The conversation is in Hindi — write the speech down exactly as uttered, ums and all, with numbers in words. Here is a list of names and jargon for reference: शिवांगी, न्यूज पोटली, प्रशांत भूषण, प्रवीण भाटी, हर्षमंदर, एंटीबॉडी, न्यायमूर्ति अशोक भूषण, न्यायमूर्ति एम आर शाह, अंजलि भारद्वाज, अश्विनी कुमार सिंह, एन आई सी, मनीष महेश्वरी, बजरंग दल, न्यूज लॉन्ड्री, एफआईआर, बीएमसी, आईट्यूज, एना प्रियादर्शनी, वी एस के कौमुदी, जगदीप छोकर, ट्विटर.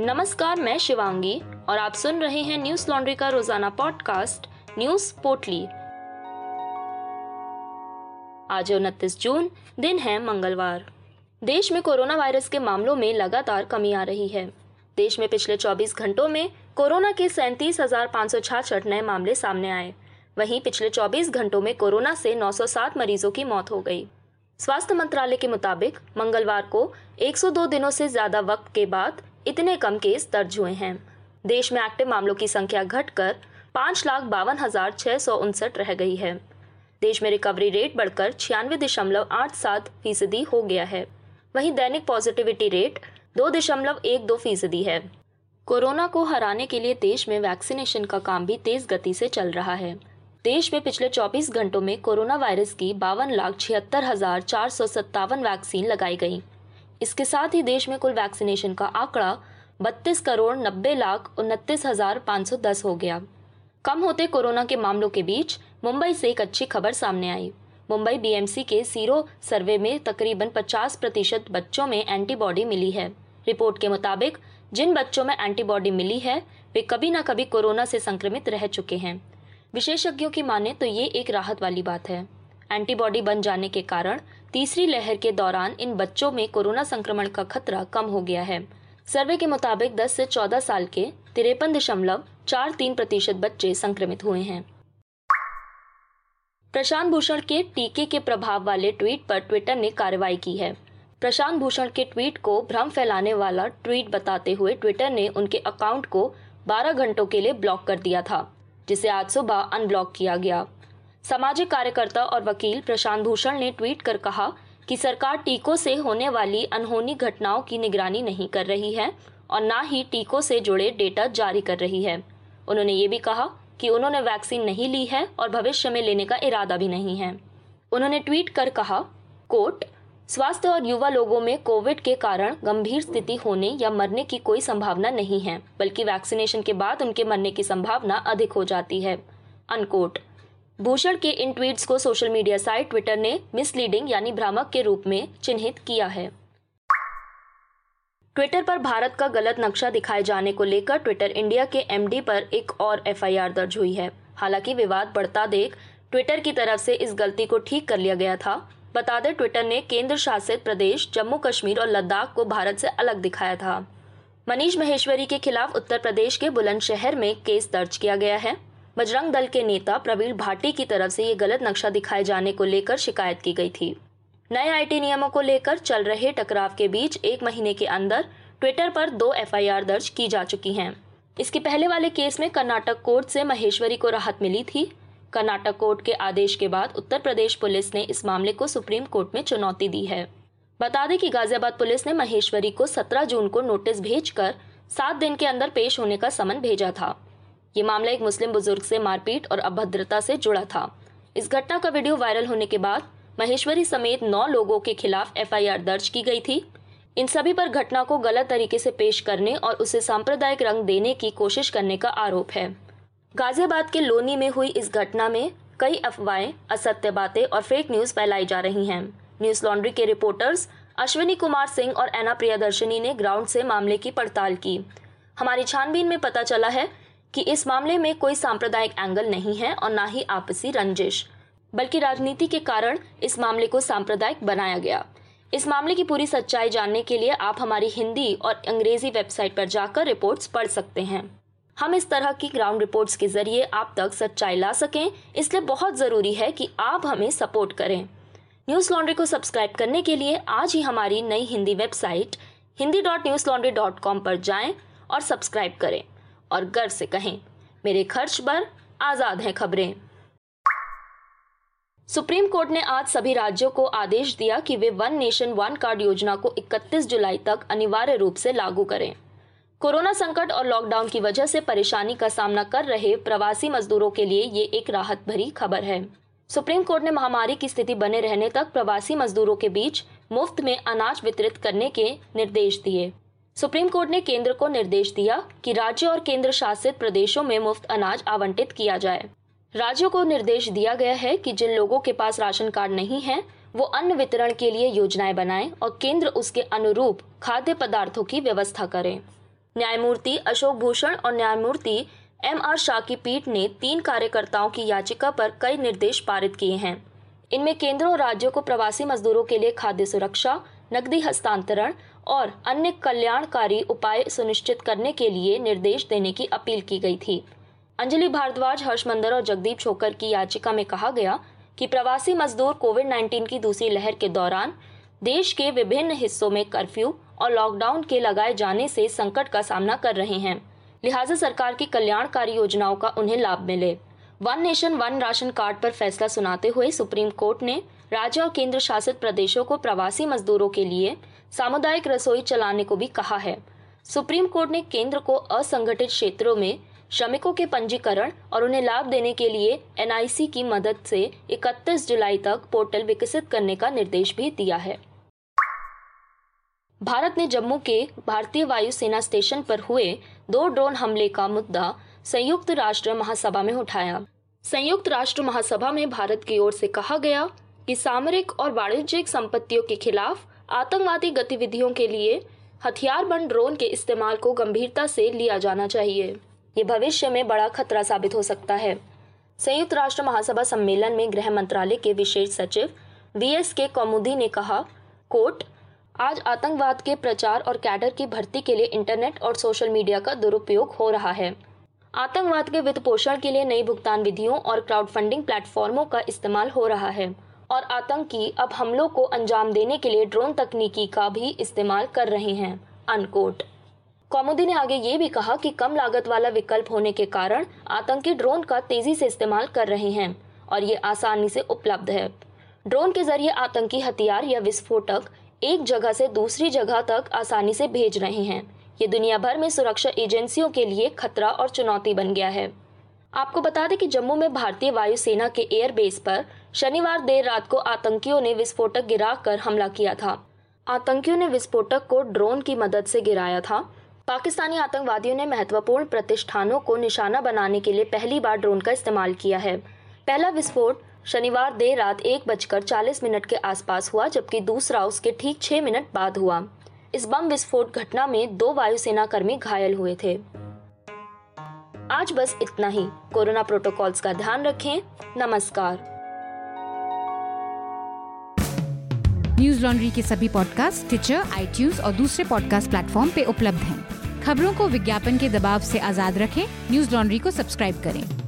नमस्कार, मैं शिवांगी और आप सुन रहे हैं न्यूज लॉन्ड्री का रोजाना पॉडकास्ट न्यूज पोटली। आज उनतीस जून, दिन है मंगलवार। देश में कोरोना वायरस के मामलों में लगातार कमी आ रही है। देश में पिछले चौबीस घंटों में कोरोना के सैंतीस हजार पाँच सौ छियासठ नए मामले सामने आए। वहीं पिछले चौबीस घंटों में कोरोना से नौ सौ सात मरीजों की मौत हो गई। स्वास्थ्य मंत्रालय के मुताबिक मंगलवार को एक सौ दो दिनों से ज्यादा वक्त के बाद इतने कम केस दर्ज हुए हैं। देश में एक्टिव मामलों की संख्या घटकर पाँच लाख बावन हजार छः सौ उनसठ रह गई है। देश में रिकवरी रेट बढ़कर छियानवे दशमलव आठ सात फीसदी हो गया है। वहीं दैनिक पॉजिटिविटी रेट दो दशमलव एक दो फीसदी है। कोरोना को हराने के लिए देश में वैक्सीनेशन का काम भी तेज गति से चल रहा है। देश में पिछले चौबीस घंटों में कोरोना वायरस की बावन लाख छिहत्तर हजार चार सौ सत्तावन वैक्सीन लगाई गई। इसके साथ ही देश में कुल वैक्सीनेशन का आंकड़ा बत्तीस करोड़ नब्बे लाख उनतीस हजार पाँच सौ दस हो गया। कम होते कोरोना के मामलों के बीच मुंबई से एक अच्छी खबर सामने आई। मुंबई बीएमसी के सीरो सर्वे में तकरीबन पचास प्रतिशत बच्चों में एंटीबॉडी मिली है। रिपोर्ट के मुताबिक जिन बच्चों में एंटीबॉडी मिली है वे कभी न कभी कोरोना से संक्रमित रह चुके हैं। विशेषज्ञों की माने तो ये एक राहत वाली बात है। एंटीबॉडी बन जाने के कारण तीसरी लहर के दौरान इन बच्चों में कोरोना संक्रमण का खतरा कम हो गया है। सर्वे के मुताबिक दस से चौदह साल के तिरपन दशमलव चार तीन प्रतिशत बच्चे संक्रमित हुए हैं। प्रशांत भूषण के टीके के प्रभाव वाले ट्वीट पर ट्विटर ने कार्रवाई की है। प्रशांत भूषण के ट्वीट को भ्रम फैलाने वाला ट्वीट बताते हुए ट्विटर ने उनके अकाउंट को बारह घंटों के लिए ब्लॉक कर दिया था, जिसे आज सुबह अनब्लॉक किया गया। सामाजिक कार्यकर्ता और वकील प्रशांत भूषण ने ट्वीट कर कहा कि सरकार टीकों से होने वाली अनहोनी घटनाओं की निगरानी नहीं कर रही है और ना ही टीकों से जुड़े डेटा जारी कर रही है। उन्होंने ये भी कहा कि उन्होंने वैक्सीन नहीं ली है और भविष्य में लेने का इरादा भी नहीं है। उन्होंने ट्वीट कर कहा, कोट, स्वास्थ्य और युवा लोगों में कोविड के कारण गंभीर स्थिति होने या मरने की कोई संभावना नहीं है, बल्कि वैक्सीनेशन के बाद उनके मरने की संभावना अधिक हो जाती है, अनकोट। भूषण के इन ट्वीट्स को सोशल मीडिया साइट ट्विटर ने मिसलीडिंग यानी भ्रामक के रूप में चिन्हित किया है। ट्विटर पर भारत का गलत नक्शा दिखाए जाने को लेकर ट्विटर इंडिया के एमडी पर एक और एफआईआर दर्ज हुई है। हालांकि विवाद बढ़ता देख ट्विटर की तरफ से इस गलती को ठीक कर लिया गया था। बता दें, ट्विटर ने केंद्र शासित प्रदेश जम्मू कश्मीर और लद्दाख को भारत से अलग दिखाया था। मनीष महेश्वरी के खिलाफ उत्तर प्रदेश के बुलंदशहर में केस दर्ज किया गया है। बजरंग दल के नेता प्रवीण भाटी की तरफ से ये गलत नक्शा दिखाए जाने को लेकर शिकायत की गई थी। नए आईटी नियमों को लेकर चल रहे टकराव के बीच एक महीने के अंदर ट्विटर पर दो एफआईआर दर्ज की जा चुकी हैं। इसके पहले वाले केस में कर्नाटक कोर्ट से महेश्वरी को राहत मिली थी। कर्नाटक कोर्ट के आदेश के बाद उत्तर प्रदेश पुलिस ने इस मामले को सुप्रीम कोर्ट में चुनौती दी है। बता दें कि गाजियाबाद पुलिस ने महेश्वरी को सत्रह जून को नोटिस भेजकर सात दिन के अंदर पेश होने का समन भेजा था। ये मामला एक मुस्लिम बुजुर्ग से मारपीट और अभद्रता से जुड़ा था। इस घटना का वीडियो वायरल होने के बाद महेश्वरी समेत नौ लोगों के खिलाफ एफआईआर दर्ज की गई थी। इन सभी पर घटना को गलत तरीके से पेश करने और उसे सांप्रदायिक रंग देने की कोशिश करने का आरोप है। गाजियाबाद के लोनी में हुई इस घटना में कई अफवाहें, असत्य बातें और फेक न्यूज फैलाई जा रही हैं। न्यूज लॉन्ड्री के रिपोर्टर्स अश्विनी कुमार सिंह और एना प्रियादर्शनी ने ग्राउंड से मामले की पड़ताल की। हमारी छानबीन में पता चला है कि इस मामले में कोई सांप्रदायिक एंगल नहीं है और ना ही आपसी रंजिश, बल्कि राजनीति के कारण इस मामले को सांप्रदायिक बनाया गया। इस मामले की पूरी सच्चाई जानने के लिए आप हमारी हिंदी और अंग्रेजी वेबसाइट पर जाकर रिपोर्ट्स पढ़ सकते हैं। हम इस तरह की ग्राउंड रिपोर्ट्स के जरिए आप तक सच्चाई ला सकें, इसलिए बहुत ज़रूरी है कि आप हमें सपोर्ट करें। न्यूज़ लॉन्ड्री को सब्सक्राइब करने के लिए आज ही हमारी नई Hindi website Hindi dot Newslaundry dot com पर जाएं और सब्सक्राइब करें और गर्व से कहें, मेरे खर्च पर आजाद हैं खबरें। सुप्रीम कोर्ट ने आज सभी राज्यों को आदेश दिया कि वे वन नेशन वन कार्ड योजना को इकतीस जुलाई तक अनिवार्य रूप से लागू करें। कोरोना संकट और लॉकडाउन की वजह से परेशानी का सामना कर रहे प्रवासी मजदूरों के लिए ये एक राहत भरी खबर है। सुप्रीम कोर्ट ने महामारी की स्थिति बने रहने तक प्रवासी मजदूरों के बीच मुफ्त में अनाज वितरित करने के निर्देश दिए। सुप्रीम कोर्ट ने केंद्र को निर्देश दिया कि राज्य और केंद्र शासित प्रदेशों में मुफ्त अनाज आवंटित किया जाए। राज्यों को निर्देश दिया गया है कि जिन लोगों के पास राशन कार्ड नहीं है वो अन्न वितरण के लिए योजनाएं बनाएं और केंद्र उसके अनुरूप खाद्य पदार्थों की व्यवस्था करें। न्यायमूर्ति अशोक भूषण और न्यायमूर्ति एम आर शाह की पीठ ने तीन कार्यकर्ताओं की याचिका पर कई निर्देश पारित किए हैं। इनमें केंद्र और राज्यों को प्रवासी मजदूरों के लिए खाद्य सुरक्षा, नकदी हस्तांतरण और अन्य कल्याणकारी उपाय सुनिश्चित करने के लिए निर्देश देने की अपील की गई थी। अंजलि भारद्वाज, हर्षमंदर और जगदीप छोकर की याचिका में कहा गया कि प्रवासी मजदूर कोविड उन्नीस की दूसरी लहर के दौरान देश के विभिन्न हिस्सों में कर्फ्यू और लॉकडाउन के लगाए जाने से संकट का सामना कर रहे हैं, लिहाजा सरकार की कल्याणकारी योजनाओं का उन्हें लाभ मिले। One nation one ration card पर फैसला सुनाते हुए सुप्रीम कोर्ट ने राज्य और केंद्र शासित प्रदेशों को प्रवासी मजदूरों के लिए सामुदायिक रसोई चलाने को भी कहा है। सुप्रीम कोर्ट ने केंद्र को असंगठित क्षेत्रों में श्रमिकों के पंजीकरण और उन्हें लाभ देने के लिए एन आई सी की मदद से इकतीस जुलाई तक पोर्टल विकसित करने का निर्देश भी दिया है। भारत ने जम्मू के भारतीय वायुसेना स्टेशन पर हुए दो ड्रोन हमले का मुद्दा संयुक्त राष्ट्र महासभा में उठाया। संयुक्त राष्ट्र महासभा में भारत की ओर से कहा गया कि सामरिक और वाणिज्यिक संपत्तियों के खिलाफ आतंकवादी गतिविधियों के लिए हथियारबंद ड्रोन के इस्तेमाल को गंभीरता से लिया जाना चाहिए। ये भविष्य में बड़ा खतरा साबित हो सकता है। संयुक्त राष्ट्र महासभा सम्मेलन में गृह मंत्रालय के विशेष सचिव वी एस के कौमुदी ने कहा, कोट, आज आतंकवाद के प्रचार और कैडर की भर्ती के लिए इंटरनेट और सोशल मीडिया का दुरुपयोग हो रहा है। आतंकवाद के वित्त पोषण के लिए नई भुगतान विधियों और क्राउड फंडिंग प्लेटफॉर्मों का इस्तेमाल हो रहा है और आतंकी अब हमलों को अंजाम देने के लिए ड्रोन तकनीकी का भी इस्तेमाल कर रहे हैं, अनकोट। कौमुदी ने आगे ये भी कहा कि कम लागत वाला विकल्प होने के कारण आतंकी ड्रोन का तेजी से इस्तेमाल कर रहे हैं और ये आसानी से उपलब्ध है। ड्रोन के जरिए आतंकी हथियार या विस्फोटक एक जगह से दूसरी जगह तक आसानी से भेज रहे हैं। ये दुनिया भर में सुरक्षा एजेंसियों के लिए खतरा और चुनौती बन गया है। आपको बता दें कि जम्मू में भारतीय वायुसेना के एयरबेस पर शनिवार देर रात को आतंकियों ने विस्फोटक गिराकर हमला किया था। आतंकियों ने विस्फोटक को ड्रोन की मदद से गिराया था। पाकिस्तानी आतंकवादियों ने महत्वपूर्ण प्रतिष्ठानों को निशाना बनाने के लिए पहली बार ड्रोन का इस्तेमाल किया है। पहला विस्फोट शनिवार देर रात एक बजकर चालीस मिनट के आसपास हुआ, जबकि दूसरा उसके ठीक छह मिनट बाद हुआ। इस बम विस्फोट घटना में दो वायुसेना कर्मी घायल हुए थे। आज बस इतना ही। कोरोना प्रोटोकॉल्स का ध्यान रखें। नमस्कार। न्यूज लॉन्ड्री के सभी पॉडकास्ट टिचर, आईट्यूज और दूसरे पॉडकास्ट प्लेटफॉर्म पे उपलब्ध हैं। खबरों को विज्ञापन के दबाव से आजाद रखें। न्यूज लॉन्ड्री को सब्सक्राइब करें।